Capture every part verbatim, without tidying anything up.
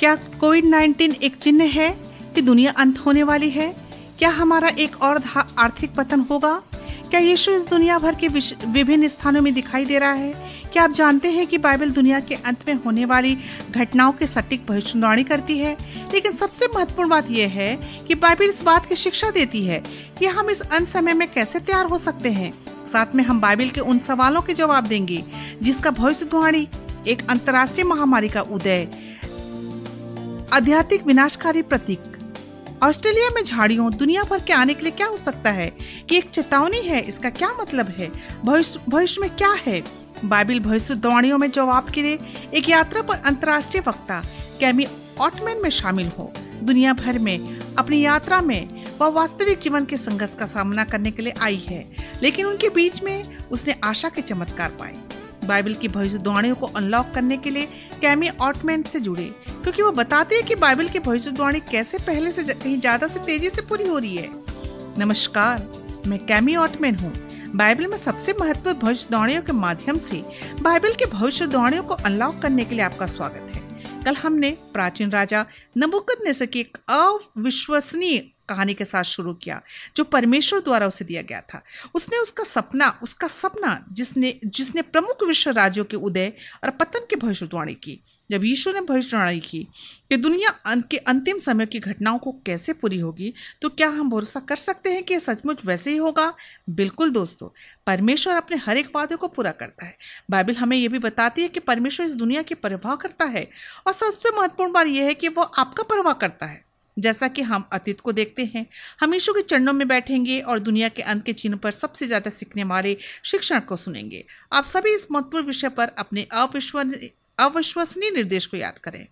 क्या Covid nineteen एक चिन्ह है कि दुनिया अंत होने वाली है? क्या हमारा एक और आर्थिक पतन होगा? क्या यीशु इस दुनिया भर के विभिन्न स्थानों में दिखाई दे रहा है? क्या आप जानते हैं कि बाइबल दुनिया के अंत में होने वाली घटनाओं के सटीक भविष्यवाणी करती है? लेकिन सबसे महत्वपूर्ण बात यह है कि बाइबल इस बात की शिक्षा देती है कि हम इस अंत समय में कैसे तैयार हो सकते हैं। साथ में हम बाइबल के उन सवालों के जवाब देंगे जिसका भविष्यवाणी एक अंतर्राष्ट्रीय महामारी का उदय, आध्यात्मिक विनाशकारी प्रतीक, ऑस्ट्रेलिया में झाड़ियों, दुनिया भर के आने के लिए क्या हो सकता है, कि एक चेतावनी है, इसका क्या मतलब है, भविष्य भविष्य में क्या है। बाइबल भविष्यवाणियों में जवाब के लिए एक यात्रा पर अंतर्राष्ट्रीय वक्ता कैमी ऑटमैन में शामिल हो। दुनिया भर में अपनी यात्रा में वह वास्तविक जीवन के संघर्ष का सामना करने के लिए आई है, लेकिन उनके बीच में उसने आशा के चमत्कार पाए। बाइबल की भविष्यवाणियों को अनलॉक करने के लिए कैमी ऑटमैन से जुड़े, क्योंकि वो बताती है कि बाइबल की भविष्यवाणी कैसे पहले से कहीं ज्यादा से तेजी से पूरी हो रही है। नमस्कार, मैं कैमी ऑटमैन हूँ। बाइबल में सबसे महत्वपूर्ण भविष्यवाणियों के माध्यम से बाइबल के भविष्यवाणियों को अनलॉक करने के लिए आपका स्वागत है। कल हमने प्राचीन राजा नबूकदनेस्सर की एक अविश्वसनीय कहानी के साथ शुरू किया जो परमेश्वर द्वारा उसे दिया गया था। उसने उसका सपना उसका सपना जिसने जिसने प्रमुख विश्व राज्यों के उदय और पतन की भविष्यवाणी की। जब यीशु ने भविष्यवाणी की कि दुनिया के अंतिम समय की घटनाओं को कैसे पूरी होगी, तो क्या हम भरोसा कर सकते हैं कि यह सचमुच वैसे ही होगा? बिल्कुल दोस्तों, परमेश्वर अपने हर एक वादे को पूरा करता है। बाइबल हमें यह भी बताती है कि परमेश्वर इस दुनिया की परवाह करता है, और सबसे महत्वपूर्ण बात यह है कि वह आपका परवाह करता है। जैसा कि हम अतीत को देखते हैं, हम यीशु के चरणों में बैठेंगे और दुनिया के अंत के चिन्ह पर सबसे ज़्यादा सीखने वाले शिक्षण को सुनेंगे। आप सभी इस महत्वपूर्ण विषय पर अपने अविश्वसनीय अविश्वसनीय निर्देश को याद करें।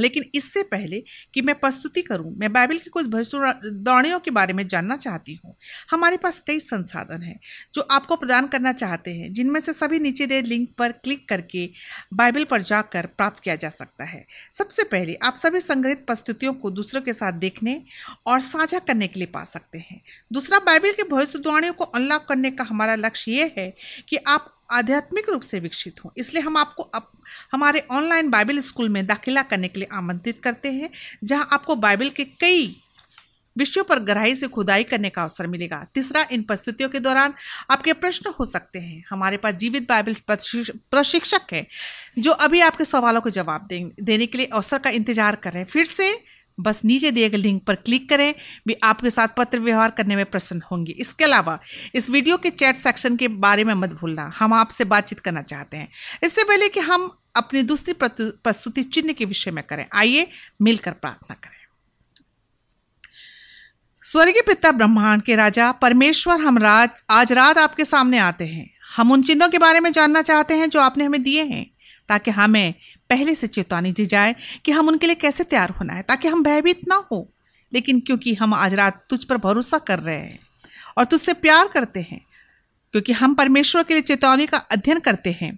लेकिन इससे पहले कि मैं प्रस्तुति करूं, मैं बाइबल की कुछ भविष्यवाणियों के बारे में जानना चाहती हूं। हमारे पास कई संसाधन हैं जो आपको प्रदान करना चाहते हैं, जिनमें से सभी नीचे दिए लिंक पर क्लिक करके बाइबल पर जाकर प्राप्त किया जा सकता है। सबसे पहले आप सभी संग्रहित प्रस्तुतियों को दूसरों के साथ देखने और साझा करने के लिए पा सकते हैं। दूसरा, बाइबल की भविष्यवाणियों को अनलॉक करने का हमारा लक्ष्य ये है कि आप आध्यात्मिक रूप से विकसित हों। इसलिए हम आपको अप, हमारे ऑनलाइन बाइबल स्कूल में दाखिला करने के लिए आमंत्रित करते हैं, जहां आपको बाइबल के कई विषयों पर गहराई से खुदाई करने का अवसर मिलेगा। तीसरा, इन प्रस्तुतियों के दौरान आपके प्रश्न हो सकते हैं। हमारे पास जीवित बाइबल प्रशिक्षक हैं जो अभी आपके सवालों को जवाब देने के लिए अवसर का इंतजार कर रहे हैं। फिर से बस नीचे दिए गए लिंक पर क्लिक करें, भी आपके साथ पत्र व्यवहार करने में प्रसन्न होंगे। इसके अलावा इस वीडियो के चैट सेक्शन के बारे में मत भूलना, हम आपसे बातचीत करना चाहते हैं। इससे पहले कि हम अपनी दूसरी प्रस्तुति चिन्ह के विषय में करें, आइए मिलकर प्रार्थना करें। स्वर्गीय पिता, ब्रह्मांड के राजा परमेश्वर, हम रात आज रात आपके सामने आते हैं। हम उन चिन्हों के बारे में जानना चाहते हैं जो आपने हमें दिए हैं, ताकि हमें पहले से चेतावनी दी जाए कि हम उनके लिए कैसे तैयार होना है, ताकि हम भयभीत ना हो। लेकिन क्योंकि हम आज रात तुझ पर भरोसा कर रहे हैं और तुझसे प्यार करते हैं, क्योंकि हम परमेश्वर के लिए चेतावनी का अध्ययन करते हैं,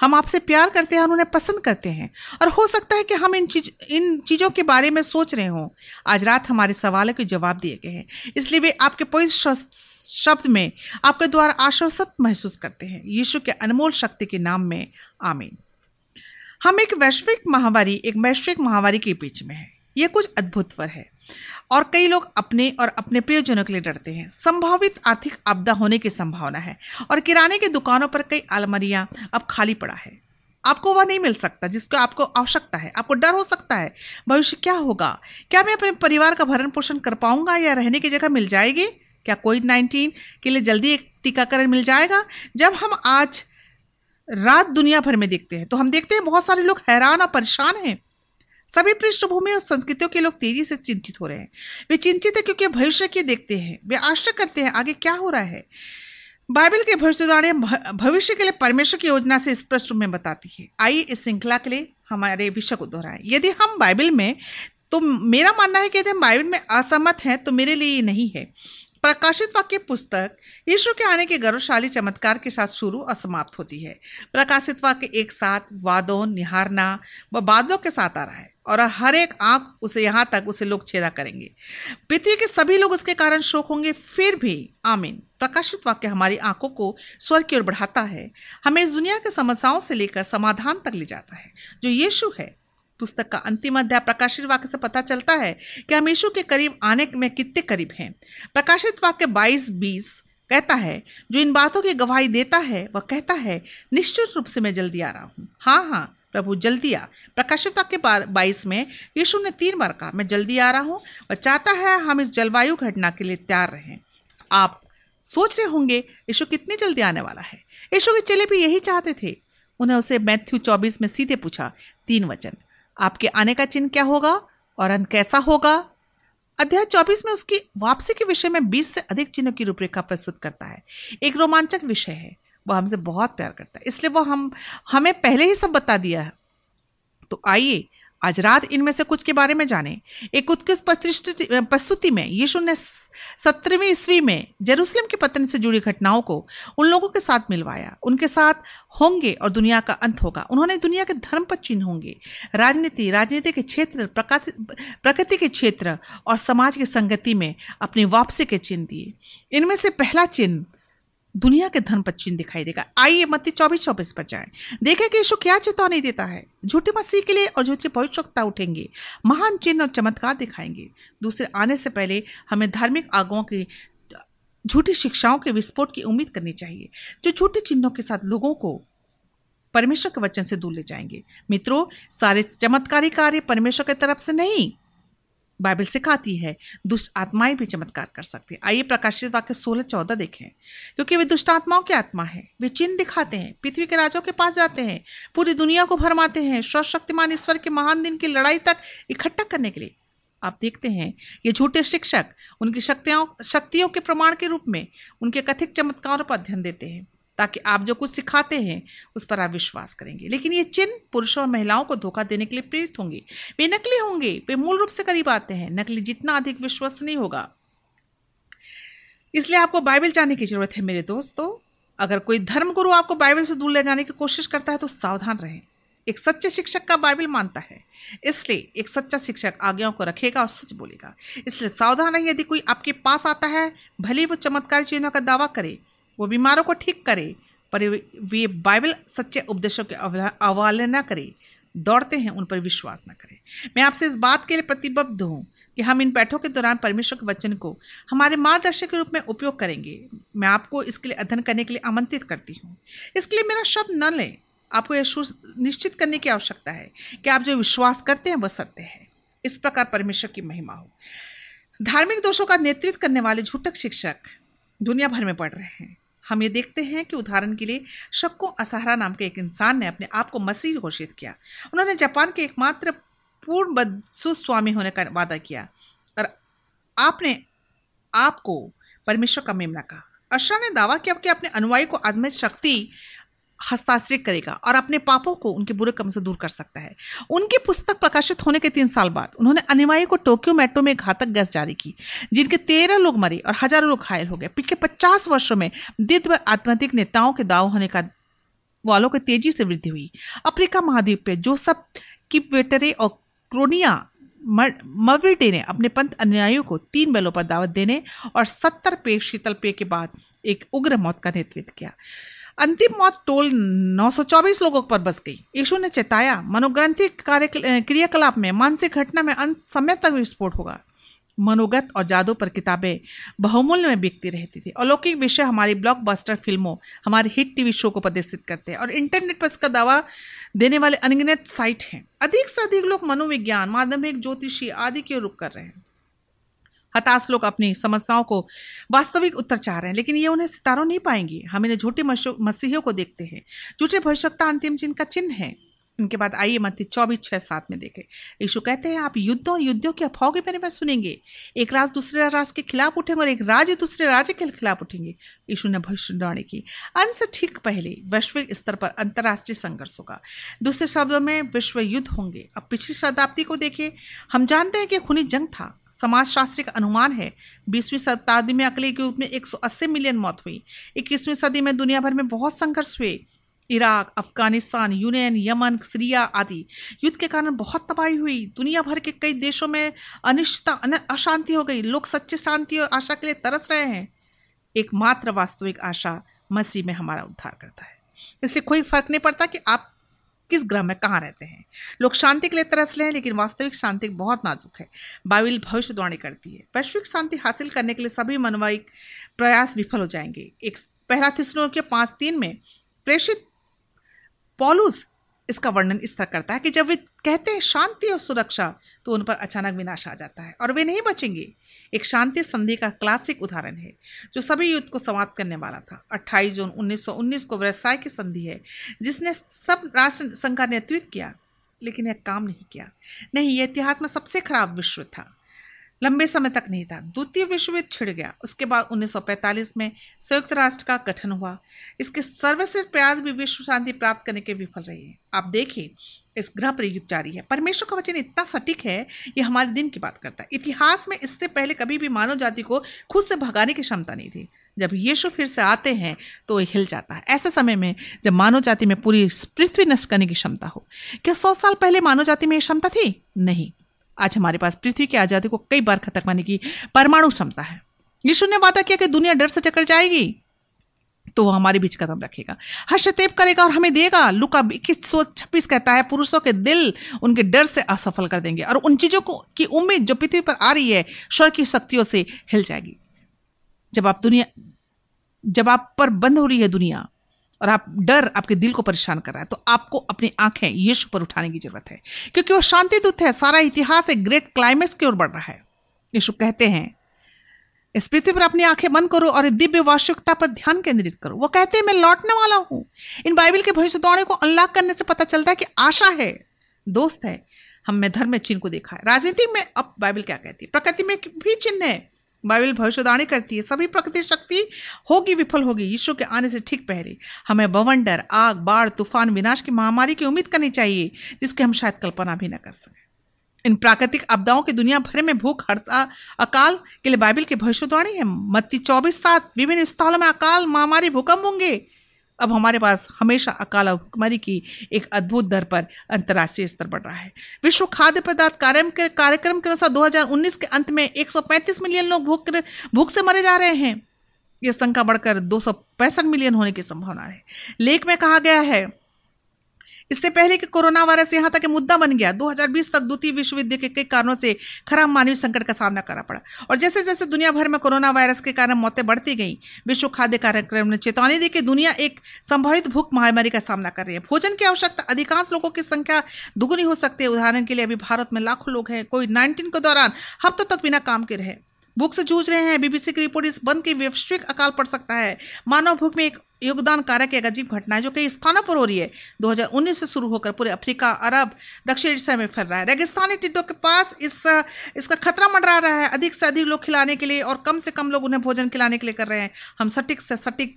हम आपसे प्यार करते हैं और उन्हें पसंद करते हैं, और हो सकता है कि हम इन चीज इन चीज़ों के बारे में सोच रहे हों। आज रात हमारे सवालों के जवाब दिए गए हैं, इसलिए वे आपके पवित्र शब्द में आपके द्वारा आश्वस्त महसूस करते हैं। यीशु के अनमोल शक्ति के नाम में, आमीन। हम एक वैश्विक महामारी एक वैश्विक महामारी के बीच में है। यह कुछ अद्भुत पर है और कई लोग अपने और अपने प्रियजनों के लिए डरते हैं। संभावित आर्थिक आपदा होने की संभावना है और किराने की दुकानों पर कई अलमारियां अब खाली पड़ा है। आपको वह नहीं मिल सकता जिसको आपको आवश्यकता है। आपको डर हो सकता है, भविष्य क्या होगा, क्या मैं अपने परिवार का भरण पोषण कर पाऊंगा या रहने की जगह मिल जाएगी, क्या कोविड नाइन्टीन के लिए जल्दी एक टीकाकरण मिल जाएगा। जब हम आज रात दुनिया भर में देखते हैं तो हम देखते हैं बहुत सारे लोग हैरान और परेशान हैं। सभी पृष्ठभूमि और संस्कृतियों के लोग तेजी से चिंतित हो रहे हैं। वे चिंतित है क्योंकि भविष्य के देखते हैं, वे आशा करते हैं आगे क्या हो रहा है। बाइबल के भविष्यवाणियां भविष्य के लिए परमेश्वर की योजना से स्पष्ट रूप में बताती है। आइए इस श्रृंखला के लिए हमारे विषय को दोहराएं। यदि हम बाइबल में तो मेरा मानना है कि यदि हम बाइबल में असहमत हैं तो मेरे लिए ये नहीं है। प्रकाशित वाक्य पुस्तक यीशु के आने के गौरवशाली चमत्कार के साथ शुरू और समाप्त होती है। प्रकाशित वाक्य एक साथ वादों, निहारना व बादलों के साथ आ रहा है और हर एक आंख उसे यहाँ तक उसे लोग छेदा करेंगे। पृथ्वी के सभी लोग उसके कारण शोक होंगे, फिर भी आमीन। प्रकाशित वाक्य हमारी आंखों को स्वर्ग की ओर बढ़ाता है, हमें इस दुनिया के समस्याओं से लेकर समाधान तक ले जाता है जो यीशु है। पुस्तक का अंतिम अध्याय प्रकाशित वाक्य से पता चलता है कि हम यीशु के करीब आने में कितने करीब हैं। प्रकाशित वाक्य बाईस बीस कहता है, जो इन बातों की गवाही देता है वह कहता है, निश्चित रूप से मैं जल्दी आ रहा हूँ। हाँ हाँ प्रभु जल्दी आ। प्रकाशित वाक्य बाईस में यीशु ने तीन बार कहा मैं जल्दी आ रहा हूँ। वह चाहता है हम इस जलवायु घटना के लिए तैयार रहें। आप सोच रहे होंगे यीशु कितनी जल्दी आने वाला है। यीशु के चेले भी यही चाहते थे। उन्हें उसे मैथ्यू चौबीस में सीधे पूछा तीन वचन, आपके आने का चिन्ह क्या होगा और अंत कैसा होगा। अध्याय चौबीस में उसकी वापसी के विषय में बीस से अधिक चिन्हों की रूपरेखा प्रस्तुत करता है। एक रोमांचक विषय है। वह हमसे बहुत प्यार करता है, इसलिए वह हम हमें पहले ही सब बता दिया है। तो आइए आज रात इनमें से कुछ के बारे में जानें। एक उत्कृष्ट प्रस्तुति में यीशु ने सत्रहवीं ईस्वी में जेरूसलम के पतन से जुड़ी घटनाओं को उन लोगों के साथ मिलवाया। उनके साथ होंगे और दुनिया का अंत होगा। उन्होंने दुनिया के धर्म पर चिन्ह होंगे, राजनीति राजनीति के क्षेत्र, प्रकृति के क्षेत्र और समाज की संगति में अपनी वापसी के चिन्ह दिए। इनमें से पहला चिन्ह दुनिया के धन पर चिन्ह दिखाई देगा। आइए मत्ती चौबीस चौबीस पर जाएं, देखें कि यीशु क्या चेतावनी देता है। झूठे मसीह के लिए और झूठी भविष्यवक्ता उठेंगे, महान चिन्ह और चमत्कार दिखाएंगे। दूसरे आने से पहले हमें धार्मिक आगुओं की झूठी शिक्षाओं के विस्फोट की उम्मीद करनी चाहिए, जो झूठे चिन्हों के साथ लोगों को परमेश्वर के वचन से दूर ले जाएंगे। मित्रों, सारे चमत्कारी कार्य परमेश्वर की तरफ से नहीं, बाइबल सिखाती है दुष्ट आत्माएं भी चमत्कार कर सकती हैं। आइए प्रकाशित वाक्य सोलह चौदह देखें, क्योंकि वे दुष्ट आत्माओं की आत्मा है, वे चिन्ह दिखाते हैं, पृथ्वी के राजाओं के पास जाते हैं, पूरी दुनिया को भरमाते हैं, सर्वशक्तिमान ईश्वर के महान दिन की लड़ाई तक इकट्ठा करने के लिए। आप देखते हैं ये झूठे शिक्षक उनकी शक्तियों शक्तियों के प्रमाण के रूप में उनके कथित चमत्कारों पर ध्यान देते हैं, ताकि आप जो कुछ सिखाते हैं उस पर आप विश्वास करेंगे। लेकिन ये चिन्ह पुरुषों और महिलाओं को धोखा देने के लिए प्रेरित होंगे। वे नकली होंगे, वे मूल रूप से करीब आते हैं। नकली जितना अधिक विश्वसनीय होगा। इसलिए आपको बाइबल जानने की जरूरत है मेरे दोस्तों। अगर कोई धर्मगुरु आपको बाइबल से दूर ले जाने की कोशिश करता है तो सावधान रहें। एक सच्चे शिक्षक का बाइबल मानता है, इसलिए एक सच्चा शिक्षक आज्ञाओं को रखेगा और सच बोलेगा। इसलिए सावधान रहें। यदि कोई आपके पास आता है, भले वो चमत्कारी चिन्हों का दावा करे, वो बीमारों को ठीक करे, पर वे बाइबल सच्चे उपदेशों के अवहेलना करें, दौड़ते हैं उन पर विश्वास न करें। मैं आपसे इस बात के लिए प्रतिबद्ध हूँ कि हम इन बैठकों के दौरान परमेश्वर के वचन को हमारे मार्गदर्शक के रूप में उपयोग करेंगे। मैं आपको इसके लिए अध्ययन करने के लिए आमंत्रित करती हूँ। इसके लिए मेरा शब्द न लें। आपको यह निश्चित करने की आवश्यकता है कि आप जो विश्वास करते हैं वह सत्य है। इस प्रकार परमेश्वर की महिमा हो। धार्मिक दोषों का नेतृत्व करने वाले झूठक शिक्षक दुनिया भर में पड़ रहे हैं। हम ये देखते हैं कि उदाहरण के लिए शोको असहरा नाम के एक इंसान ने अपने आप को मसीह घोषित किया। उन्होंने जापान के एकमात्र पूर्णबद्ध स्वामी होने का वादा किया और आपने आपको परमेश्वर का मेमना कहा। असहरा ने दावा किया कि अपने अनुयायी को आत्मिक शक्ति हस्तांतरित करेगा और अपने पापों को उनके बुरे कर्म से दूर कर सकता है। उनकी पुस्तक प्रकाशित होने के तीन साल बाद उन्होंने अनुयायियों को टोक्यो मेट्रो में घातक गैस जारी की, जिनके तेरह लोग मरे और हजारों लोग घायल हो गए। पिछले पचास वर्षों में दिव्य आत्माधिक नेताओं के दाव होने का वालों की तेजी से वृद्धि हुई। अफ्रीका महाद्वीप पे जोसफ किपवेटरे और क्रोनिया मविल्टे ने अपने पंथ अनुयायियों को तीन बैलों पर दावत देने और सत्तर पेय शीतल पेय के बाद एक उग्र मौत का नेतृत्व किया। अंतिम मौत टोल नौ सौ चौबीस लोगों पर बस गई। यीशु ने चेताया, मनोग्रंथि कार्य क्रियाकलाप में मानसिक घटना में अंत समय तक विस्फोट होगा। मनोगत और जादू पर किताबें बहुमूल्य में बिकती रहती थी। अलौकिक विषय हमारी ब्लॉकबस्टर फिल्मों, हमारे हिट टीवी शो को प्रदर्शित करते हैं और इंटरनेट पर इसका दावा देने वाले अनगिनत साइट हैं। अधिक से अधिक लोग मनोविज्ञान, माध्यमिक, ज्योतिषी आदि की ओर रुख कर रहे हैं। हताश लोग अपनी समस्याओं को वास्तविक उत्तर चाह रहे हैं, लेकिन ये उन्हें सितारों नहीं पाएंगे। हम इन्हें झूठे मसीहियों को देखते हैं। झूठे भविष्यवक्ता अंतिम चिन्ह का चिन्ह है। इनके बाद आइए मत्ती चौबीस छः सात में देखें। यीशु कहते हैं, आप युद्धों युद्धों के अफवाहों के बारे में सुनेंगे। एक राज दूसरे राज के खिलाफ उठेंगे और एक राज्य दूसरे राज्य के खिलाफ उठेंगे। यीशु ने भविष्यवाणी की। अंत से ठीक पहले वैश्विक स्तर पर अंतर्राष्ट्रीय संघर्ष होगा। दूसरे शब्दों में विश्व युद्ध होंगे। अब पिछली शताब्दी को देखिए। हम जानते हैं कि खूनी जंग था। समाजशास्त्री का अनुमान है बीसवीं शताब्दी में अकेले के रूप में एक सौ अस्सी मिलियन मौत हुई। इक्कीसवीं सदी में दुनिया भर में बहुत संघर्ष हुए। इराक, अफगानिस्तान, यूनान, यमन, सीरिया आदि युद्ध के कारण बहुत तबाही हुई। दुनिया भर के कई देशों में अनिश्चितता, अशांति हो गई। लोग सच्चे शांति और आशा के लिए तरस रहे हैं। एकमात्र वास्तविक आशा मसीह में हमारा उद्धार करता है। इससे कोई फर्क नहीं पड़ता कि आप किस ग्रह में कहाँ रहते हैं। लोग शांति के लिए तरस रहे हैं, लेकिन वास्तविक शांति बहुत नाजुक है। बाइबल भविष्यवाणी करती है वैश्विक शांति हासिल करने के लिए सभी मनवायिक प्रयास विफल हो जाएंगे। एक पहला थिस्सलुनीकियों के पाँच तीन में प्रेषित पौलुस इसका वर्णन इस तरह करता है कि जब वे कहते हैं शांति और सुरक्षा, तो उन पर अचानक विनाश आ जाता है और वे नहीं बचेंगे। एक शांति संधि का क्लासिक उदाहरण है जो सभी युद्ध को समाप्त करने वाला था। अट्ठाईस जून उन्नीस सौ उन्नीस को व्यवसाय की संधि है जिसने सब राष्ट्र संघ का नेतृत्व किया, लेकिन यह काम नहीं किया। नहीं, यह इतिहास में सबसे खराब विश्व था, लंबे समय तक नहीं था। द्वितीय विश्व युद्ध छिड़ गया। उसके बाद उन्नीस सौ पैंतालीस में संयुक्त राष्ट्र का गठन हुआ। इसके सर्वश्रेष्ठ प्रयास भी विश्व शांति प्राप्त करने के विफल रहे हैं। आप देखिए, इस ग्रह पर युद्ध जारी है। परमेश्वर का वचन इतना सटीक है, यह हमारे दिन की बात करता है। इतिहास में इससे पहले कभी भी मानव जाति को खुद से भगाने की क्षमता नहीं थी। जब यीशु फिर से आते हैं तो वह हिल जाता है। ऐसे समय में जब मानव जाति में पूरी पृथ्वी नष्ट करने की क्षमता हो, क्या सौ साल पहले मानव जाति में यह क्षमता थी? नहीं। आज हमारे पास पृथ्वी की आज़ादी को कई बार खत्म करने की परमाणु क्षमता है। यीशु ने वादा किया कि दुनिया डर से चकर जाएगी, तो वह हमारे बीच कदम रखेगा, हस्तक्षेप करेगा और हमें देगा। लूका इक्कीस छब्बीस कहता है, पुरुषों के दिल उनके डर से असफल कर देंगे और उन चीज़ों को की उम्मीद जो पृथ्वी पर आ रही है स्वर की शक्तियों से हिल जाएगी। जब आप दुनिया जब आप पर बंद हो रही है दुनिया और आप डर आपके दिल को परेशान कर रहा है, तो आपको अपनी आंखें यीशु पर उठाने की जरूरत है, क्योंकि वह शांति दूत है। सारा इतिहास एक ग्रेट क्लाइमेक्स की ओर बढ़ रहा है। यीशु कहते हैं, इस पृथ्वी पर अपनी आंखें बंद करो और दिव्य वास्तविकता पर ध्यान केंद्रित करो। वो कहते हैं, मैं लौटने वाला हूँ। इन बाइबल के भविष्यवाणी को अनलॉक करने से पता चलता है कि आशा है, दोस्त है। हम में धर्म में चिन्ह को देखा है, राजनीति में। अब बाइबल क्या कहती है? प्रकृति में भी चिन्ह है। बाइबल भविष्यवाणी करती है सभी प्रकृति शक्ति होगी विफल होगी। यीशु के आने से ठीक पहले हमें बवंडर, आग, बाढ़, तूफान, विनाश की महामारी की उम्मीद करनी चाहिए जिसकी हम शायद कल्पना भी न कर सकें। इन प्राकृतिक आपदाओं की दुनिया भर में भूख, हड़ताल, अकाल के लिए बाइबल की भविष्यवाणी है। मत्ती चौबीस सात, विभिन्न स्थलों में अकाल, महामारी, भूकंप होंगे। अब हमारे पास हमेशा अकाल और भूखमरी की एक अद्भुत दर पर अंतर्राष्ट्रीय स्तर बढ़ रहा है। विश्व खाद्य पदार्थ कार्यक्रम के कार्यक्रम के अनुसार दो हज़ार उन्नीस के अंत में एक सौ पैंतीस मिलियन लोग भूख भूख से मरे जा रहे हैं। यह संख्या बढ़कर दो सौ पैंसठ मिलियन होने की संभावना है। लेख में कहा गया है, इससे पहले कि कोरोना वायरस यहाँ तक मुद्दा बन गया, दो हज़ार बीस तक द्वितीय विश्व युद्ध के कई कारणों से खराब मानवीय संकट का सामना करना पड़ा। और जैसे जैसे दुनिया भर में कोरोना वायरस के कारण मौतें बढ़ती गईं, विश्व खाद्य कार्यक्रम ने चेतावनी दी कि दुनिया एक संभावित भूख महामारी का सामना कर रही है। भोजन की आवश्यकता अधिकांश लोगों की संख्या दुगुनी हो सकती है। उदाहरण के लिए, अभी भारत में लाखों लोग हैं कोविड नाइन्टीन के दौरान हफ्तों तक बिना काम के रहे, भूख से जूझ रहे हैं। बीबीसी की रिपोर्ट, इस बंद की वैश्विक अकाल पड़ सकता है। मानव भूख में एक योगदान कारक एक अजीब घटना है जो कई स्थानों पर हो रही है। दो हज़ार उन्नीस से शुरू होकर पूरे अफ्रीका, अरब, दक्षिण एशिया में फैल रहा है। रेगिस्तानी टिड्डों के पास इस इसका खतरा मंडरा रहा है। अधिक से अधिक लोग खिलाने के लिए और कम से कम लोग उन्हें भोजन खिलाने के लिए कर रहे हैं। हम सटीक से सटीक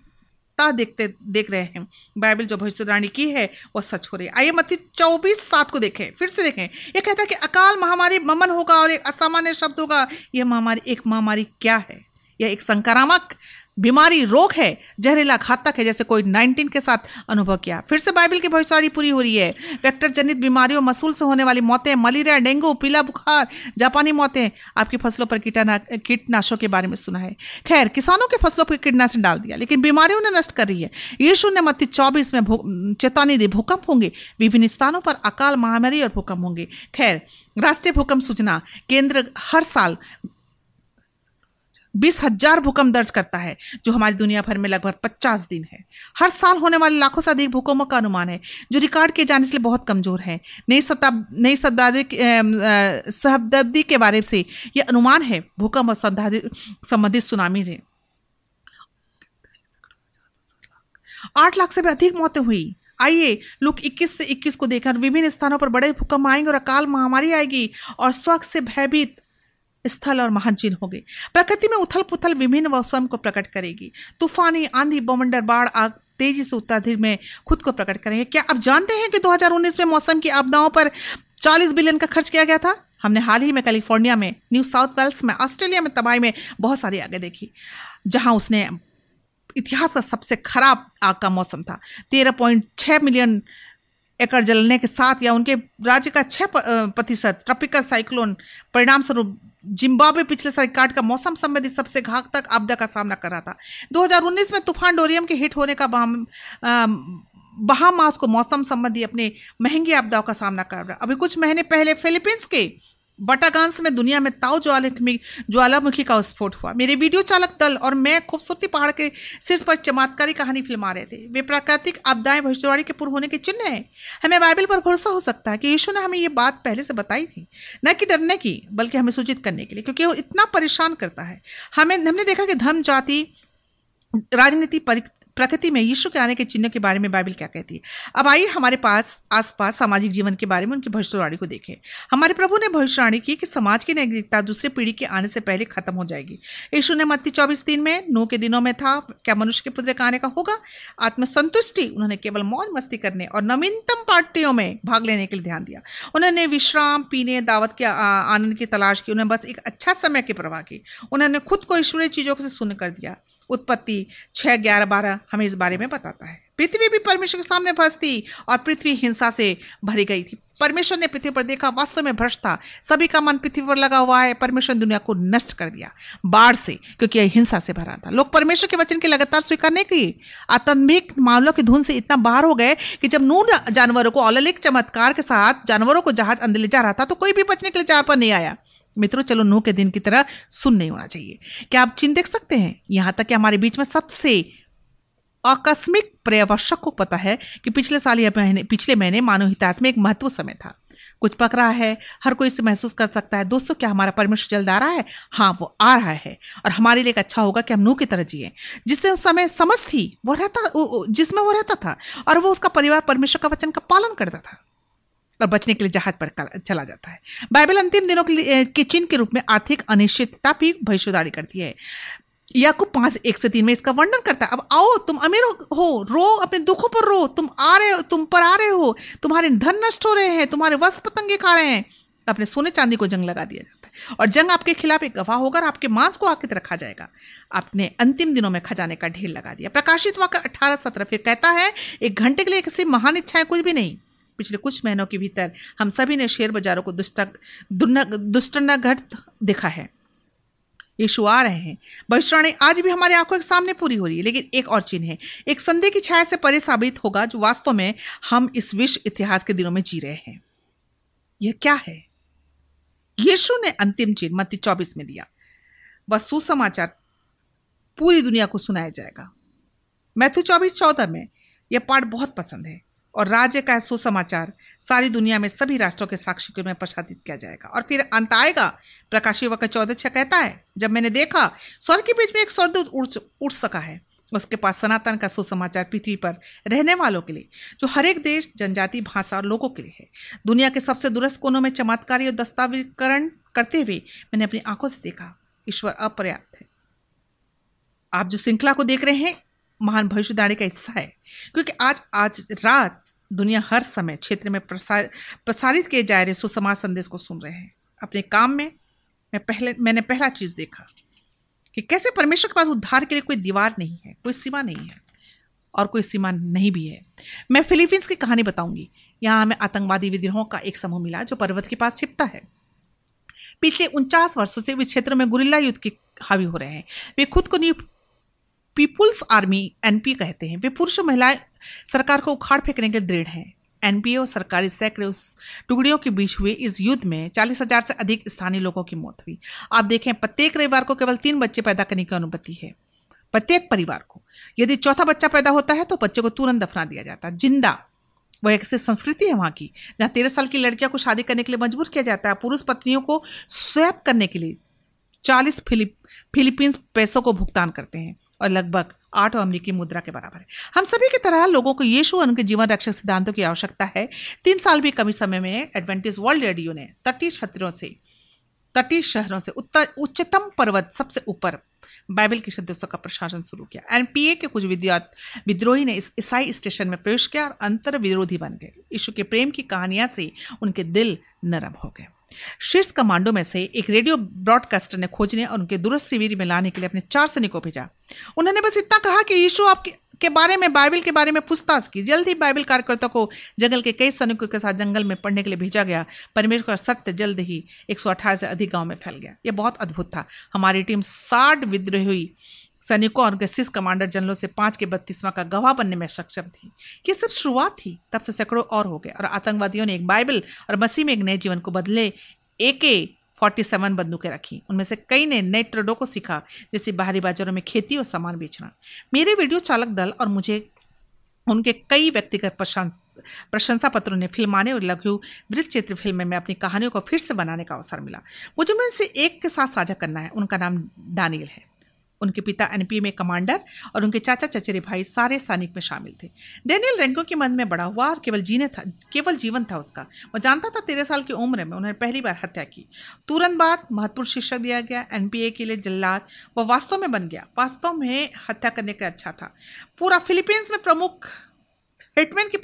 देखते देख रहे हैं। बाइबल जो भविष्यवाणी की है वह सच हो रही है। आइए मत्ती चौबीस सात को देखें, फिर से देखें। यह कहता है कि अकाल, महामारी, ममन होगा और एक असामान्य शब्द होगा। यह महामारी एक महामारी क्या है? यह एक संक्रामक बीमारी, रोग है, जहरीला, घातक है, जैसे कोविड नाइन्टीन के साथ अनुभव किया। फिर से बाइबल की भविष्यवाणी पूरी हो रही है। वेक्टर जनित बीमारियों, मसूल से होने वाली मौतें, मलेरिया, डेंगू, पीला बुखार, जापानी मौतें। आपकी फसलों पर कीटना कीटनाशों के बारे में सुना है? खैर, किसानों के फसलों पर कीटनाशक डाल दिया, लेकिन बीमारियों ने नष्ट कर रही है। यीशु ने मत्ती चौबीस में चेतावनी दी, भूकंप होंगे, विभिन्न स्थानों पर अकाल, महामारी और भूकंप होंगे। खैर, राष्ट्रीय भूकंप सूचना केंद्र हर साल बीस हजार भूकंप दर्ज करता है, जो हमारी दुनिया भर में लगभग पचास दिन है। हर साल होने वाले लाखों से अधिक भूकंपों का अनुमान है, जो रिकॉर्ड किए जाने से बहुत कमजोर है। नई शताब्दी नई शताब्दी शताब्दी के बारे से यह अनुमान है। भूकंप और संबंधित सुनामी से आठ लाख से भी अधिक मौतें हुई। आइए लोग इक्कीस से इक्कीस को देखें। विभिन्न स्थानों पर बड़े भूकंप आएंगे और अकाल, महामारी आएगी और स्वर्ग से भयभीत स्थल और महान चिन्ह होंगे। प्रकृति में उथल पुथल विभिन्न मौसम को प्रकट करेगी। तूफानी, आंधी, बवंडर, बाढ़, आग तेजी से उत्तराधिक में खुद को प्रकट करेंगे। क्या आप जानते हैं कि दो हज़ार उन्नीस में मौसम की आपदाओं पर चालीस बिलियन का खर्च किया गया था? हमने हाल ही में कैलिफोर्निया में, न्यू साउथ वेल्स में, ऑस्ट्रेलिया में तबाही में बहुत सारी आगे देखी, जहाँ उसने इतिहास का सबसे खराब आग का मौसम था। तेरह पॉइंट छः मिलियन एकड़ जलने के साथ या उनके राज्य का छः प्रतिशत ट्रॉपिकल साइक्लोन परिणामस्वरूप जिम्बाब्वे पिछले साल रिकॉर्ड का मौसम संबंधी सबसे घातक आपदा का सामना कर रहा था। दो हज़ार उन्नीस में तूफान डोरियम के हिट होने का बहामास को मौसम संबंधी अपने महंगी आपदाओं का सामना कर रहा है। अभी कुछ महीने पहले फिलीपींस के बटागांस में दुनिया में ताऊ ज्वालामुखी ज्वालामुखी का विस्फोट हुआ। मेरे वीडियो चालक दल और मैं खूबसूरती पहाड़ के शीर्ष पर चमत्कारी कहानी फिल्मा रहे थे। वे प्राकृतिक आपदाएं भविष्यवाणी के पूर्ण होने के चिन्ह हैं। हमें बाइबल पर भरोसा हो सकता है कि यीशु ने हमें ये बात पहले से बताई थी, न कि डरने की बल्कि हमें सूचित करने के लिए, क्योंकि वो इतना परेशान करता है हमें। हमने देखा कि धर्म, जाति, राजनीति, प्रकृति में यीशु के आने के चिन्ह के बारे में बाइबल क्या कहती है। अब आइए हमारे पास आसपास सामाजिक जीवन के बारे में उनकी भविष्यवाणी को देखें। हमारे प्रभु ने भविष्यवाणी की कि समाज की नैतिकता दूसरी पीढ़ी के आने से पहले खत्म हो जाएगी। यीशु ने मत्ती चौबीस तीन में नूह के दिनों में था, क्या मनुष्य के पुत्र का आने का होगा। आत्मसंतुष्टि, उन्होंने केवल मौज मस्ती करने और नवीनतम पार्टियों में भाग लेने के लिए ध्यान दिया। उन्होंने विश्राम, पीने, दावत के आनंद की तलाश की। उन्हें बस एक अच्छा समय की परवाह की। उन्होंने खुद को ईश्वरीय चीज़ों से शून्य कर दिया। उत्पत्ति छः ग्यारह बारह हमें इस बारे में बताता है। पृथ्वी भी परमेश्वर के सामने भ्रष्ट थी और पृथ्वी हिंसा से भरी गई थी। परमेश्वर ने पृथ्वी पर देखा, वास्तव में भ्रष्ट था, सभी का मन पृथ्वी पर लगा हुआ है। परमेश्वर ने दुनिया को नष्ट कर दिया बाढ़ से, क्योंकि यह हिंसा से भरा था। लोग परमेश्वर के वचन के लगातार स्वीकार नहीं किए। आतंकिक मामलों की धुन से इतना बाहर हो गए कि जब नूह जानवरों को अलौकिक चमत्कार के साथ जानवरों को जहाज अंदर ले जा रहा था तो कोई भी बचने के लिए चार पर नहीं आया। मित्रों, चलो नूह के दिन की तरह सुन नहीं होना चाहिए। क्या आप चिन्ह देख सकते हैं? यहाँ तक कि हमारे बीच में सबसे आकस्मिक पर्यवेक्षक को पता है कि पिछले साल या महीने पिछले महीने मानव हिताश में एक महत्वपूर्ण समय था। कुछ पक रहा है, हर कोई इसे महसूस कर सकता है। दोस्तों, क्या हमारा परमेश्वर जल्द आ रहा है? हाँ, वो आ रहा है। और हमारे लिए अच्छा होगा कि हम नूह की तरह जिए, जिससे उस समय समझ थी, वो रहता जिसमें वो रहता था, और वो उसका परिवार परमेश्वर का वचन का पालन करता था और बचने के लिए जहाज पर चला जाता है। बाइबल अंतिम दिनों के लिए के चिन्ह के रूप में आर्थिक अनिश्चितता भी भविष्यवाणी करती है। याकूब पांच एक से तीन में इसका वर्णन करता है। अब आओ, तुम अमीर हो, रो, अपने दुखों पर रो, तुम आ रहे हो तुम पर आ रहे हो, तुम्हारे धन नष्ट हो रहे हैं, तुम्हारे वस्त्र पतंगे खा रहे हैं। अपने सोने चांदी को जंग लगा दिया जाता है और जंग आपके खिलाफ एक गवाह होकर आपके मांस को आग की तरह खा जाएगा। आपने अंतिम दिनों में खजाने का ढेर लगा दिया। प्रकाशित वाक्य अठारह सत्रह फिर कहता है, एक घंटे के लिए किसी महान इच्छाएं कुछ भी नहीं। पिछले कुछ महीनों के भीतर हम सभी ने शेयर बाजारों को दुष्टनाघट देखा है। यीशु आ रहे हैं। भविष्यवाणी आज भी हमारे आंखों के सामने पूरी हो रही है, लेकिन एक और चिन्ह है, एक संदेह की छाया से परे साबित होगा जो वास्तव में हम इस विश्व इतिहास के दिनों में जी रहे हैं। यह क्या है? यीशु ने अंतिम चिन्ह मत्ती चौबीस में दिया, वह सुसमाचार पूरी दुनिया को सुनाया जाएगा। मैथ्यू चौबीस चौदह में यह पाठ बहुत पसंद है, और राज्य का सुसमाचार सारी दुनिया में सभी राष्ट्रों के साक्षियों में प्रसारित किया जाएगा। और फिर अंत आएगा। प्रकाशित वाक्य चौदह छह कहता है, जब मैंने देखा स्वर्ग के बीच में एक स्वर्गदूत उड़ उड़ सका है, उसके पास सनातन का सुसमाचार पृथ्वी पर रहने वालों के लिए, जो हर एक देश, जनजाति, भाषा और लोगों के लिए है। दुनिया के सबसे दूरस्थ कोनों में चमत्कारी और दस्तावेजीकरण करते हुए मैंने अपनी आंखों से देखा। ईश्वर अपर्याप्त है। आप जो श्रृंखला को देख रहे हैं महान भविष्यवाणी का हिस्सा है, क्योंकि आज आज रात दुनिया हर समय क्षेत्र में प्रसारित किए जा रहे सुसमाचार संदेश को सुन रहे हैं। अपने काम में मैं पहले मैंने पहला चीज़ देखा कि कैसे परमेश्वर के पास उद्धार के लिए कोई दीवार नहीं है, कोई सीमा नहीं है, और कोई सीमा नहीं भी है। मैं फिलीपींस की कहानी बताऊंगी। यहाँ हमें आतंकवादी विद्रोहों का एक समूह मिला जो पर्वत के पास छिपता है। पिछले उनचास वर्षों से इस क्षेत्र में गुरिल्ला युद्ध के हावी हो रहे हैं। वे खुद को पीपुल्स आर्मी एनपी कहते हैं। वे पुरुष और महिलाएं सरकार को उखाड़ फेंकने के दृढ़ हैं। एनपी और सरकारी सैकड़ों टुकड़ियों के बीच हुए इस युद्ध में चालीस हजार से अधिक स्थानीय लोगों की मौत हुई। आप देखें, प्रत्येक रविवार को केवल तीन बच्चे पैदा करने की अनुमति है प्रत्येक परिवार को। यदि चौथा बच्चा पैदा होता है तो बच्चे को तुरंत दफना दिया जाता है जिंदा। वह एक से संस्कृति है वहाँ की, जहाँ तेरह साल की लड़कियाँ को शादी करने के लिए मजबूर किया जाता है। पुरुष पत्नियों को स्वैप करने के लिए चालीस फिलीपींस पैसों को भुगतान करते हैं और लगभग आठ अमेरिकी मुद्रा के बराबर है। हम सभी की तरह लोगों को यीशु और उनके जीवन रक्षक सिद्धांतों की आवश्यकता है। तीन साल भी कमी समय में एडवेंटिस्ट वर्ल्ड रेडियो ने तटीय क्षेत्रों से तटीय शहरों से उत्तर उच्चतम पर्वत सबसे ऊपर बाइबल के सदस्यों का प्रशासन शुरू किया। एनपीए के कुछ विद्यार्थी विद्रोही ने इस ईसाई स्टेशन में प्रवेश किया और अंतर विरोधी बन गए। यीशु के प्रेम की कहानियाँ से उनके दिल नरम हो गए। शीर्ष कमांडो में से एक रेडियो ब्रॉडकास्टर ने खोजने और उनके दूरस्थ शिविर में लाने के लिए अपने चार सैनिकों भेजा। उन्होंने बस इतना कहा कि यीशु आपके के बारे में बाइबल के बारे में पूछताछ की। जल्द ही बाइबल कार्यकर्ता को जंगल के कई सैनिकों के साथ जंगल में पढ़ने के लिए भेजा गया। परमेश्वर का सत्य जल्द ही एक सौ अठारह से अधिक गाँव में फैल गया। यह बहुत अद्भुत था। हमारी टीम साठ विद्रोही सैनिकों और गस्सिस कमांडर जनरलों से पाँच के बत्तीसवां का गवाह बनने में सक्षम थे। ये सब शुरुआत थी, तब से सैकड़ों और हो गए और आतंकवादियों ने एक बाइबल और मसीह में एक नए जीवन को बदले एके फोर्टी सेवन बंदूकें रखी। उनमें से कई ने नए ट्रेडों को सीखा, जैसे बाहरी बाजारों में खेती और सामान बेचना। मेरे वीडियो चालक दल और मुझे उनके कई व्यक्तिगत प्रशंस प्रशंसा पत्रों ने फिल्माने और लघु वृत्तचित्र फिल्में में अपनी कहानियों को फिर से बनाने का अवसर मिला। मुझे उनसे एक के साथ साझा करना है। उनका नाम डैनियल है। उनके पिता एनपी में कमांडर और उनके चाचा चचेरे भाई सारे सैनिक में शामिल थे। डैनियल रैंकों की मद में बड़ा हुआ और केवल जीने था केवल जीवन था उसका। मैं जानता था तेरह साल की उम्र में उन्होंने पहली बार हत्या की। तुरंत बाद महत्वपूर्ण शिक्षा दिया गया एनपीए के लिए जल्लाद वह वास्तव में बन गया। वास्तव में हत्या करने का अच्छा था। पूरा फिलीपींस में प्रमुख हिटमैन की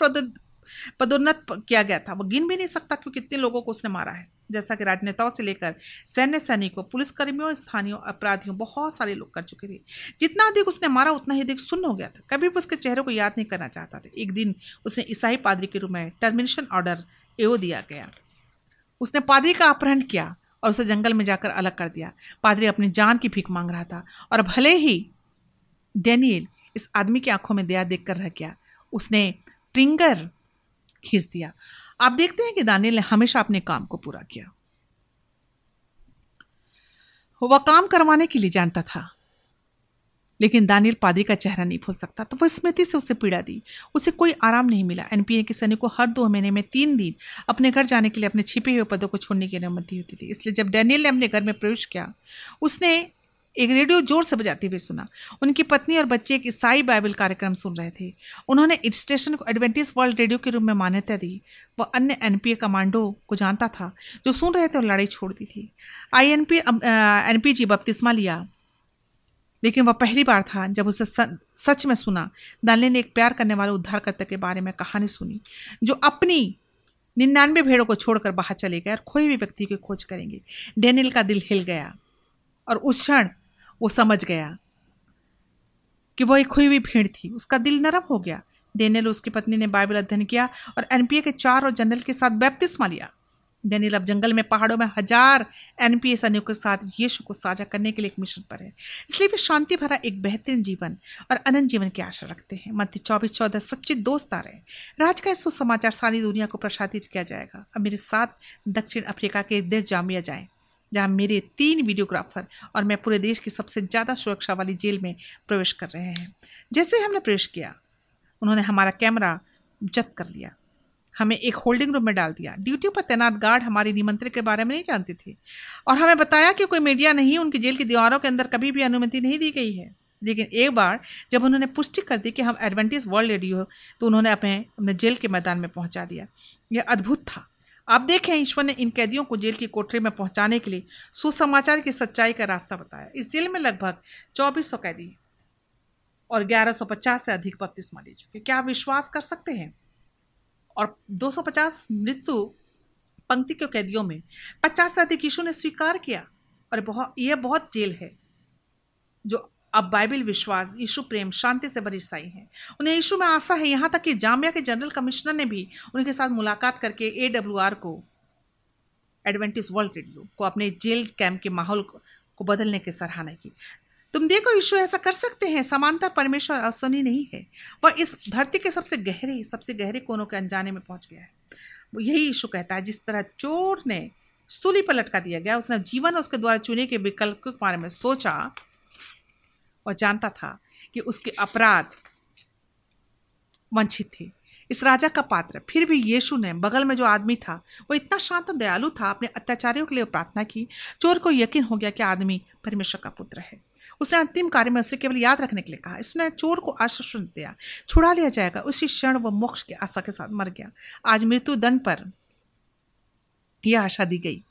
पदोन्नत किया गया था। वह गिन भी नहीं सकता कि कितने लोगों को उसने मारा है, जैसा कि राजनेताओं से लेकर सैन्य सैनिकों, पुलिसकर्मियों, स्थानीय अपराधियों, बहुत सारे लोग कर चुके थे। जितना अधिक उसने मारा उतना ही अधिक सुन्न हो गया था। कभी भी उसके चेहरे को याद नहीं करना चाहता था। एक दिन उसने ईसाई पादरी के रूप में टर्मिनेशन ऑर्डर एओ दिया गया। उसने पादरी का अपहरण किया और उसे जंगल में जाकर अलग कर दिया। पादरी अपनी जान की भीख मांग रहा था और भले ही डैनियल इस आदमी की आंखों में दया देख कर रह गया, उसने ट्रिंगर खींच दिया। आप देखते हैं कि डैनियल ने हमेशा अपने काम को पूरा किया। वह काम करवाने के लिए जानता था, लेकिन डैनियल पादरी का चेहरा नहीं भूल सकता। तो वह स्मृति से उसे पीड़ा दी। उसे कोई आराम नहीं मिला। एनपीए के सैनिक को हर दो महीने में तीन दिन अपने घर जाने के लिए अपने छिपे हुए पदों को छोड़ने की अनुमति होती थी। इसलिए जब डैनियल ने अपने घर में प्रवेश किया, उसने एक रेडियो जोर से बजाते हुए सुना। उनकी पत्नी और बच्चे एक ईसाई बाइबल कार्यक्रम सुन रहे थे। उन्होंने इस स्टेशन को एडवेंटिस्ट वर्ल्ड रेडियो के रूप में मान्यता दी। वह अन्य एनपीए कमांडो को जानता था जो सुन रहे थे और लड़ाई छोड़ दी थी। I N P N P G बपतिस्मा लिया, लेकिन वह पहली बार था जब उसे सच में सुना। डैनियल ने एक प्यार करने वाले उद्धारकर्ता के बारे में कहानी सुनी जो अपनी निन्यानवे भेड़ों को छोड़कर बाहर चले गए और खोए हुए व्यक्ति की खोज करेंगे। डैनियल का दिल हिल गया और उस क्षण वो समझ गया कि वह एक खोई हुई भीड़ थी। उसका दिल नरम हो गया। डैनियल और उसकी पत्नी ने बाइबल अध्ययन किया और एनपीए के चार और जनरल के साथ बैप्तिस्मा लिया। डैनियल अब जंगल में पहाड़ों में हजार एनपीए सैनिकों के साथ यीशु को साझा करने के लिए एक मिशन पर है। इसलिए वे शांति भरा एक बेहतरीन जीवन और अनंत जीवन की आशा रखते हैं। मत्ती चौबीस चौदह सच्चे दोस्त आ रहे हैं। राज का इस सुसमाचार सारी दुनिया को प्रसारित किया जाएगा। अब मेरे साथ दक्षिण अफ्रीका के देश जाम्बिया जाएं, जहाँ मेरे तीन वीडियोग्राफर और मैं पूरे देश की सबसे ज़्यादा सुरक्षा वाली जेल में प्रवेश कर रहे हैं। जैसे हमने प्रवेश किया, उन्होंने हमारा कैमरा जब्त कर लिया, हमें एक होल्डिंग रूम में डाल दिया। ड्यूटी पर तैनात गार्ड हमारे निमंत्रण के बारे में नहीं जानते थे और हमें बताया कि कोई मीडिया नहीं, उनकी जेल की दीवारों के अंदर कभी भी अनुमति नहीं दी गई है। लेकिन एक बार जब उन्होंने पुष्टि कर दी कि हम एडवेंटिस्ट वर्ल्ड रेडियो, तो उन्होंने अपने अपने जेल के मैदान में पहुँचा दिया। यह अद्भुत था। आप देखें, ईश्वर ने इन कैदियों को जेल की कोठरी में पहुंचाने के लिए सुसमाचार की सच्चाई का रास्ता बताया। इस जेल में लगभग चौबीस सौ कैदी और ग्यारह सौ पचास से अधिक बपतिस्मा ले चुके। क्या आप विश्वास कर सकते हैं? और दो सौ पचास मृत्यु पंक्ति के कैदियों में पचास से अधिक यीशु ने स्वीकार किया। और बहुत यह बहुत जेल है जो अब बाइबल विश्वास, यीशु प्रेम, शांति से भरी ईसाई हैं। उन्हें यीशु में आशा है। यहाँ तक कि जाम्बिया के जनरल कमिश्नर ने भी उनके साथ मुलाकात करके ए डब्ल्यू आर को, एडवेंटिस्ट वर्ल्ड रेडियो को, अपने जेल कैंप के माहौल को, को बदलने की सराहना की। तुम देखो, यीशु ऐसा कर सकते हैं। समानता परमेश्वर असनी नहीं है। वह इस धरती के सबसे गहरे सबसे गहरे कोनों के अनजाने में पहुँच गया है। यही यीशु कहता है। जिस तरह चोर ने सूली पर लटका दिया गया, उसने जीवन और उसके द्वारा चुने के विकल्प के बारे में सोचा और जानता था कि उसके अपराध वंचित थे। इस राजा का पात्र फिर भी यीशु ने बगल में जो आदमी था, वो इतना शांत और दयालु था। अपने अत्याचारियों के लिए प्रार्थना की। चोर को यकीन हो गया कि आदमी परमेश्वर का पुत्र है। उसने अंतिम कार्य में उसे केवल याद रखने के लिए कहा। इसने चोर को आश्वासन दिया, छुड़ा लिया जाएगा। उसी क्षण वह मोक्ष की आशा के साथ मर गया। आज मृत्यु दंड पर यह आशा दी गई।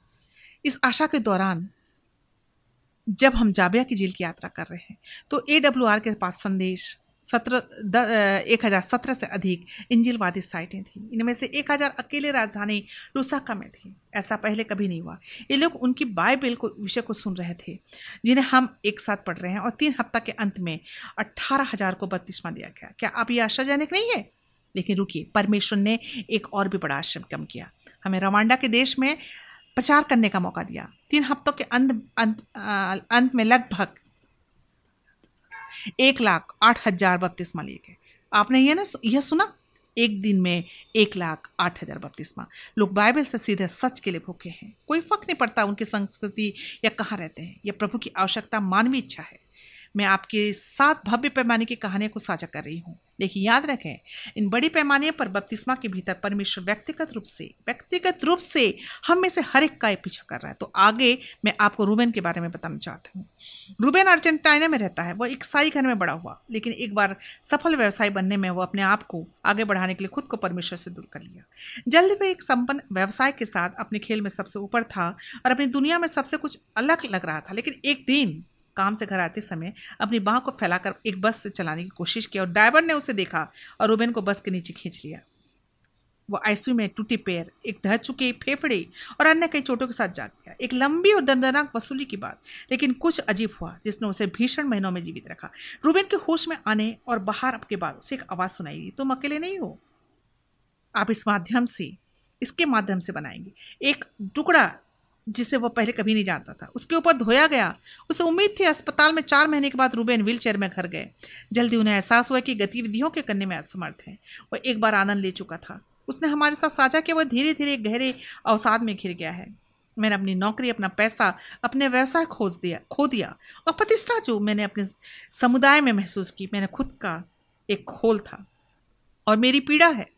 इस आशा के दौरान जब हम जाम्बिया की जेल की यात्रा कर रहे हैं, तो ए डब्ल्यू आर के पास संदेश सत्रह एक हज़ार सत्रह से अधिक इंजिलवादी साइटें थीं। इनमें से एक हज़ार अकेले राजधानी लुसाका में थी। ऐसा पहले कभी नहीं हुआ। ये लोग उनकी बाइबल को विषय को सुन रहे थे जिन्हें हम एक साथ पढ़ रहे हैं। और तीन हफ्ता के अंत में अट्ठारह हज़ार को बत्तीसवा दिया गया। क्या आप ये आश्चर्यजनक नहीं है? लेकिन रुकिए, परमेश्वर ने एक और भी बड़ा आश्चर्य किया। हमें रवांडा के देश में प्रचार करने का मौका दिया। तीन हफ्तों के अंत अंत, अंत में लगभग एक लाख आठ हज़ार बपतिस्मा लिए गए। आपने यह ना यह सुना, एक दिन में एक लाख आठ हज़ार बपतिस्मा। लोग बाइबल से सीधे सच के लिए भूखे हैं। कोई फ़र्क नहीं पड़ता उनकी संस्कृति या कहाँ रहते हैं। यह प्रभु की आवश्यकता मानवीय इच्छा है। मैं आपके साथ भव्य पैमाने की कहानियों को साझा कर रही हूँ। लेकिन याद रखें, इन बड़ी पैमाने पर बपतिस्मा के भीतर परमेश्वर व्यक्तिगत रूप से व्यक्तिगत रूप से हम में से हर एक का पीछा कर रहा है। तो आगे मैं आपको रूबेन के बारे में बताना चाहती हूँ। रूबेन अर्जेंटीना में रहता है। वह एक ईसाई घर में बड़ा हुआ, लेकिन एक बार सफल व्यवसायी बनने में वह अपने आप को आगे बढ़ाने के लिए खुद को परमेश्वर से दूर कर लिया। जल्दी वह एक संपन्न व्यवसाय के साथ अपने खेल में सबसे ऊपर था और अपनी दुनिया में सबसे कुछ अलग लग रहा था। लेकिन एक दिन काम से घर आते समय अपनी बाँह को फैलाकर एक बस से चलाने की कोशिश की और ड्राइवर ने उसे देखा और रूबेन को बस के नीचे खींच लिया। वो आईसीयू में टूटे पैर, एक ढह चुके फेफड़े और अन्य कई चोटों के साथ जाग गया। एक लंबी और दर्दनाक वसूली की बात, लेकिन कुछ अजीब हुआ जिसने उसे भीषण महीनों में जीवित रखा। रूबेन के होश में आने और बाहर अपने बाद उसे एक आवाज़ सुनाई दी, तुम अकेले नहीं हो। आप इस माध्यम से इसके माध्यम से बनाएंगे एक टुकड़ा जिसे वो पहले कभी नहीं जानता था। उसके ऊपर धोया गया। उसे उम्मीद थी। अस्पताल में चार महीने के बाद रूबेन व्हीलचेयर में घर गए। जल्दी उन्हें एहसास हुआ कि गतिविधियों के करने में असमर्थ हैं। वह एक बार आनंद ले चुका था। उसने हमारे साथ साझा किया वह धीरे धीरे गहरे अवसाद में घिर गया है। मैंने अपनी नौकरी, अपना पैसा, अपने व्यवसाय खोज दिया खो दिया और प्रतिष्ठा जो मैंने अपने समुदाय में महसूस की। मैंने खुद का एक खोल था और मेरी पीड़ा है।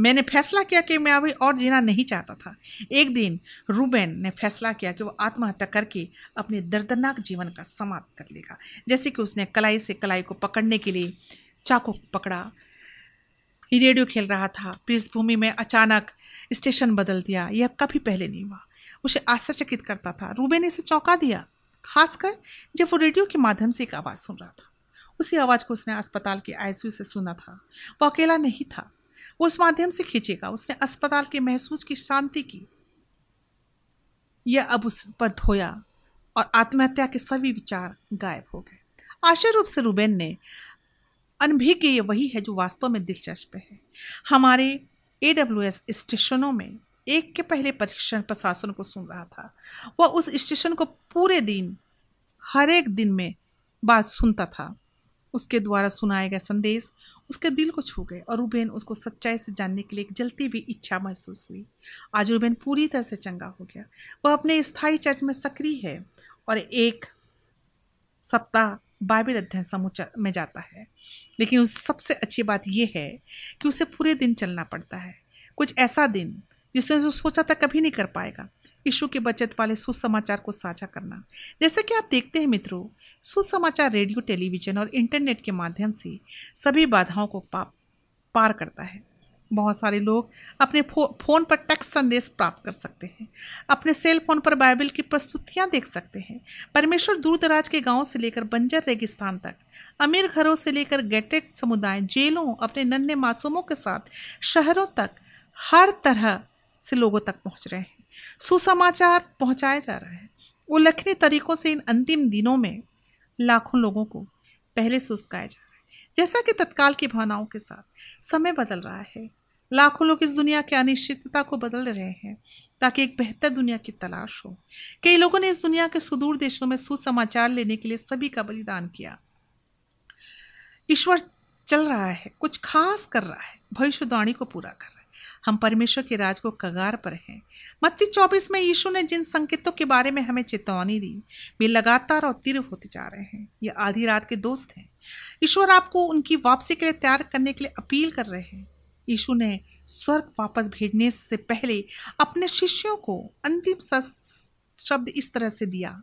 मैंने फैसला किया कि मैं अभी और जीना नहीं चाहता था। एक दिन रूबेन ने फैसला किया कि वो आत्महत्या करके अपने दर्दनाक जीवन का समाप्त कर लेगा, जैसे कि उसने कलाई से कलाई को पकड़ने के लिए चाकू पकड़ा। रेडियो खेल रहा था। पृष्ठभूमि में अचानक स्टेशन बदल दिया। यह कभी पहले नहीं हुआ। उसे आश्चर्यचकित करता था। रूबेन ने इसे चौंका दिया, खासकर जब वो रेडियो के माध्यम से एक आवाज़ सुन रहा था। उसी आवाज़ को उसने अस्पताल के आईसीयू से सुना था। वह अकेला नहीं था। वो उस माध्यम से खींचेगा। उसने अस्पताल के महसूस की शांति की। यह अब उस पर धोया और आत्महत्या के सभी विचार गायब हो गए। आश्चर्य रूप से रूबेन ने अनभिज्ञ ये वही है जो वास्तव में दिलचस्प है। हमारे एडब्ल्यूएस स्टेशनों में एक के पहले परीक्षण प्रशासन को सुन रहा था। वह उस स्टेशन को पूरे दिन हर एक दिन में बात सुनता था। उसके द्वारा सुनाए गए संदेश उसके दिल को छू गए और रूबेन उसको सच्चाई से जानने के लिए एक जलती हुई इच्छा महसूस हुई। आज रूबेन पूरी तरह से चंगा हो गया। वह अपने स्थायी चर्च में सक्रिय है और एक सप्ताह बाइबल अध्ययन समूह में जाता है। लेकिन उस सबसे अच्छी बात यह है कि उसे पूरे दिन चलना पड़ता है। कुछ ऐसा दिन जिसने जो सोचा था कभी नहीं कर पाएगा। यीशु के बचत वाले सुसमाचार को साझा करना। जैसा कि आप देखते हैं मित्रों, सुसमाचार रेडियो, टेलीविज़न और इंटरनेट के माध्यम से सभी बाधाओं को पा, पार करता है। बहुत सारे लोग अपने फो, फ़ोन पर टेक्स्ट संदेश प्राप्त कर सकते हैं, अपने सेल फोन पर बाइबल की प्रस्तुतियां देख सकते हैं। परमेश्वर दूर दराज के गांवों से लेकर बंजर रेगिस्तान तक, अमीर घरों से लेकर गेटेड समुदाय, जेलों, अपने नन्हे मासूमों के साथ शहरों तक, हर तरह से लोगों तक पहुँच रहे हैं। सुसमाचार पहुंचाया जा रहा है उल्लेखनीय तरीकों से। इन अंतिम दिनों में लाखों लोगों को पहले से उसकाया जा रहा है। जैसा कि तत्काल की भावनाओं के साथ समय बदल रहा है, लाखों लोग इस दुनिया की अनिश्चितता को बदल रहे हैं ताकि एक बेहतर दुनिया की तलाश हो। कई लोगों ने इस दुनिया के सुदूर देशों में सुसमाचार लेने के लिए सभी का बलिदान किया। ईश्वर चल रहा है, कुछ खास कर रहा है, भविष्यवाणी को पूरा कर रहा है। हम परमेश्वर के राज को कगार पर हैं। मत्ती चौबीस में यीशु ने जिन संकेतों के बारे में हमें चेतावनी दी, वे लगातार और तीव्र होते जा रहे हैं। ये आधी रात के दोस्त हैं। ईश्वर आपको उनकी वापसी के लिए तैयार करने के लिए अपील कर रहे हैं। यीशु ने स्वर्ग वापस भेजने से पहले अपने शिष्यों को अंतिम शब्द इस तरह से दिया,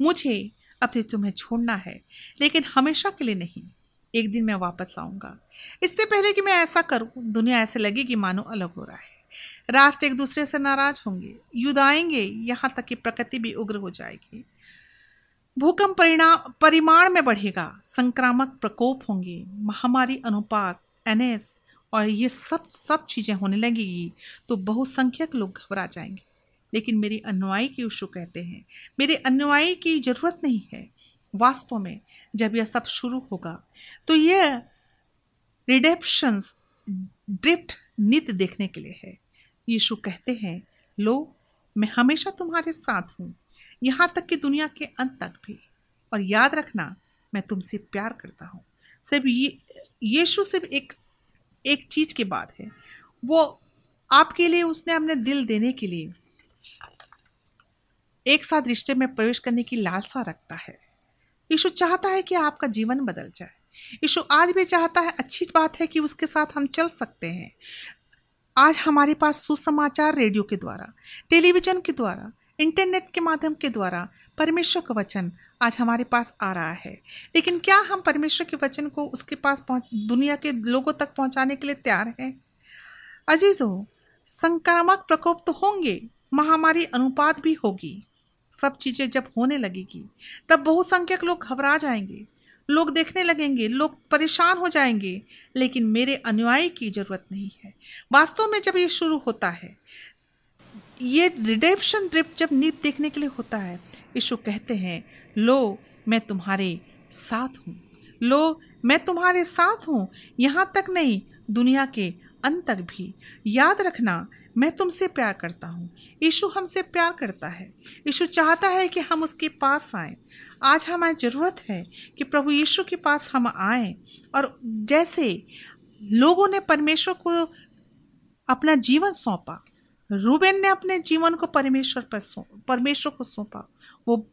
मुझे अब तुम्हें छोड़ना है, लेकिन हमेशा के लिए नहीं। एक दिन मैं वापस आऊँगा। इससे पहले कि मैं ऐसा करूँ, दुनिया ऐसे लगेगी मानो अलग हो रहा है। राष्ट्र एक दूसरे से नाराज होंगे, युद्धाएंगे, यहाँ तक कि प्रकृति भी उग्र हो जाएगी। भूकंप परिणाम परिमाण में बढ़ेगा, संक्रामक प्रकोप होंगे, महामारी, अनुपात, एनएस और ये सब सब चीज़ें होने लगेगी, तो बहुसंख्यक लोग घबरा जाएंगे। लेकिन मेरी अनुयायी की यीशु कहते हैं, मेरे अनुयायी की जरूरत नहीं है। वास्तव में जब यह सब शुरू होगा तो यह रिडेप्शंस ड्रिफ्ट नित देखने के लिए है। यीशु कहते हैं, लो मैं हमेशा तुम्हारे साथ हूँ, यहाँ तक कि दुनिया के अंत तक भी। और याद रखना, मैं तुमसे प्यार करता हूँ। सिर्फ ये यीशु सिर्फ एक एक चीज़ के बाद है, वो आपके लिए उसने अपने दिल देने के लिए एक साथ रिश्ते में प्रवेश करने की लालसा रखता है। यीशु चाहता है कि आपका जीवन बदल जाए। यीशु आज भी चाहता है, अच्छी बात है कि उसके साथ हम चल सकते हैं। आज हमारे पास सुसमाचार रेडियो के द्वारा, टेलीविज़न के द्वारा, इंटरनेट के माध्यम के द्वारा परमेश्वर का वचन आज हमारे पास आ रहा है, लेकिन क्या हम परमेश्वर के वचन को उसके पास पहुँच दुनिया के लोगों तक पहुँचाने के लिए तैयार हैं? अजीजों, संक्रामक प्रकोप तो होंगे, महामारी अनुपात भी होगी। सब चीज़ें जब होने लगेगी तब बहुसंख्यक लोग घबरा जाएंगे, लोग देखने लगेंगे, लोग परेशान हो जाएंगे, लेकिन मेरे अनुयायी की ज़रूरत नहीं है। वास्तव में जब ये शुरू होता है, ये रिडेम्पशन ट्रिप जब नीत देखने के लिए होता है, यीशु कहते हैं, लो मैं तुम्हारे साथ हूँ, लो मैं तुम्हारे साथ हूँ, यहाँ तक नहीं दुनिया के अंत तक भी। याद रखना, मैं तुमसे प्यार करता हूँ। यीशु हमसे प्यार करता है। यीशु चाहता है कि हम उसके पास आएं। आज हमारी ज़रूरत है कि प्रभु यीशु के पास हम आएं, और जैसे लोगों ने परमेश्वर को अपना जीवन सौंपा, रूबेन ने अपने जीवन को परमेश्वर पर सौंप परमेश्वर को सौंपा, वो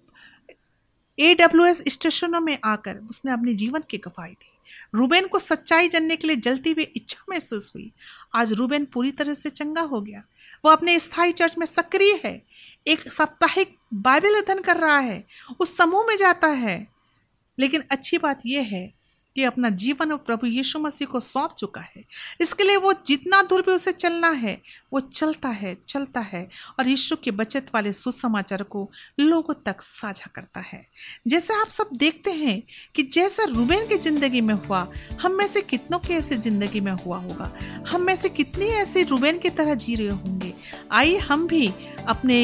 ए डब्ल्यू एस स्टेशनों में आकर उसने अपने जीवन की गवाही दी। रूबेन को सच्चाई जानने के लिए जलती हुई इच्छा महसूस हुई। आज रूबेन पूरी तरह से चंगा हो गया। वो अपने स्थायी चर्च में सक्रिय है, एक साप्ताहिक बाइबल अध्ययन कर रहा है, उस समूह में जाता है। लेकिन अच्छी बात यह है कि अपना जीवन और प्रभु यीशु मसीह को सौंप चुका है। इसके लिए वो जितना दूर भी उसे चलना है, वो चलता है चलता है और यीशु के बचत वाले सुसमाचार को लोगों तक साझा करता है। जैसे आप सब देखते हैं कि जैसा रूबेन की ज़िंदगी में हुआ, हम में से कितनों की ऐसी ज़िंदगी में हुआ होगा। हम में से कितने ऐसे रूबेन की तरह जी रहे होंगे। आइए हम भी अपने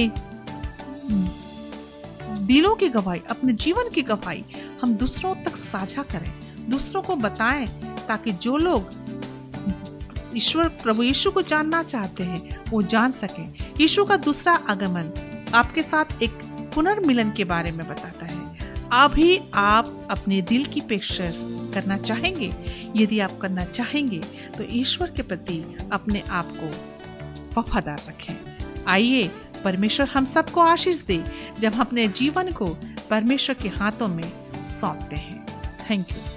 दिलों की गवाही, अपने जीवन की गवाही हम दूसरों तक साझा करें, दूसरों को बताएं, ताकि जो लोग ईश्वर प्रभु यीशु को जानना चाहते हैं वो जान सकें। यीशु का दूसरा आगमन आपके साथ एक पुनर्मिलन के बारे में बताता है। अभी आप अपने दिल की पेशकश करना चाहेंगे? यदि आप करना चाहेंगे तो ईश्वर के प्रति अपने आप को वफादार रखें। आइए परमेश्वर हम सबको आशीष दे जब अपने जीवन को परमेश्वर के हाथों में सौंपते हैं। Thank you.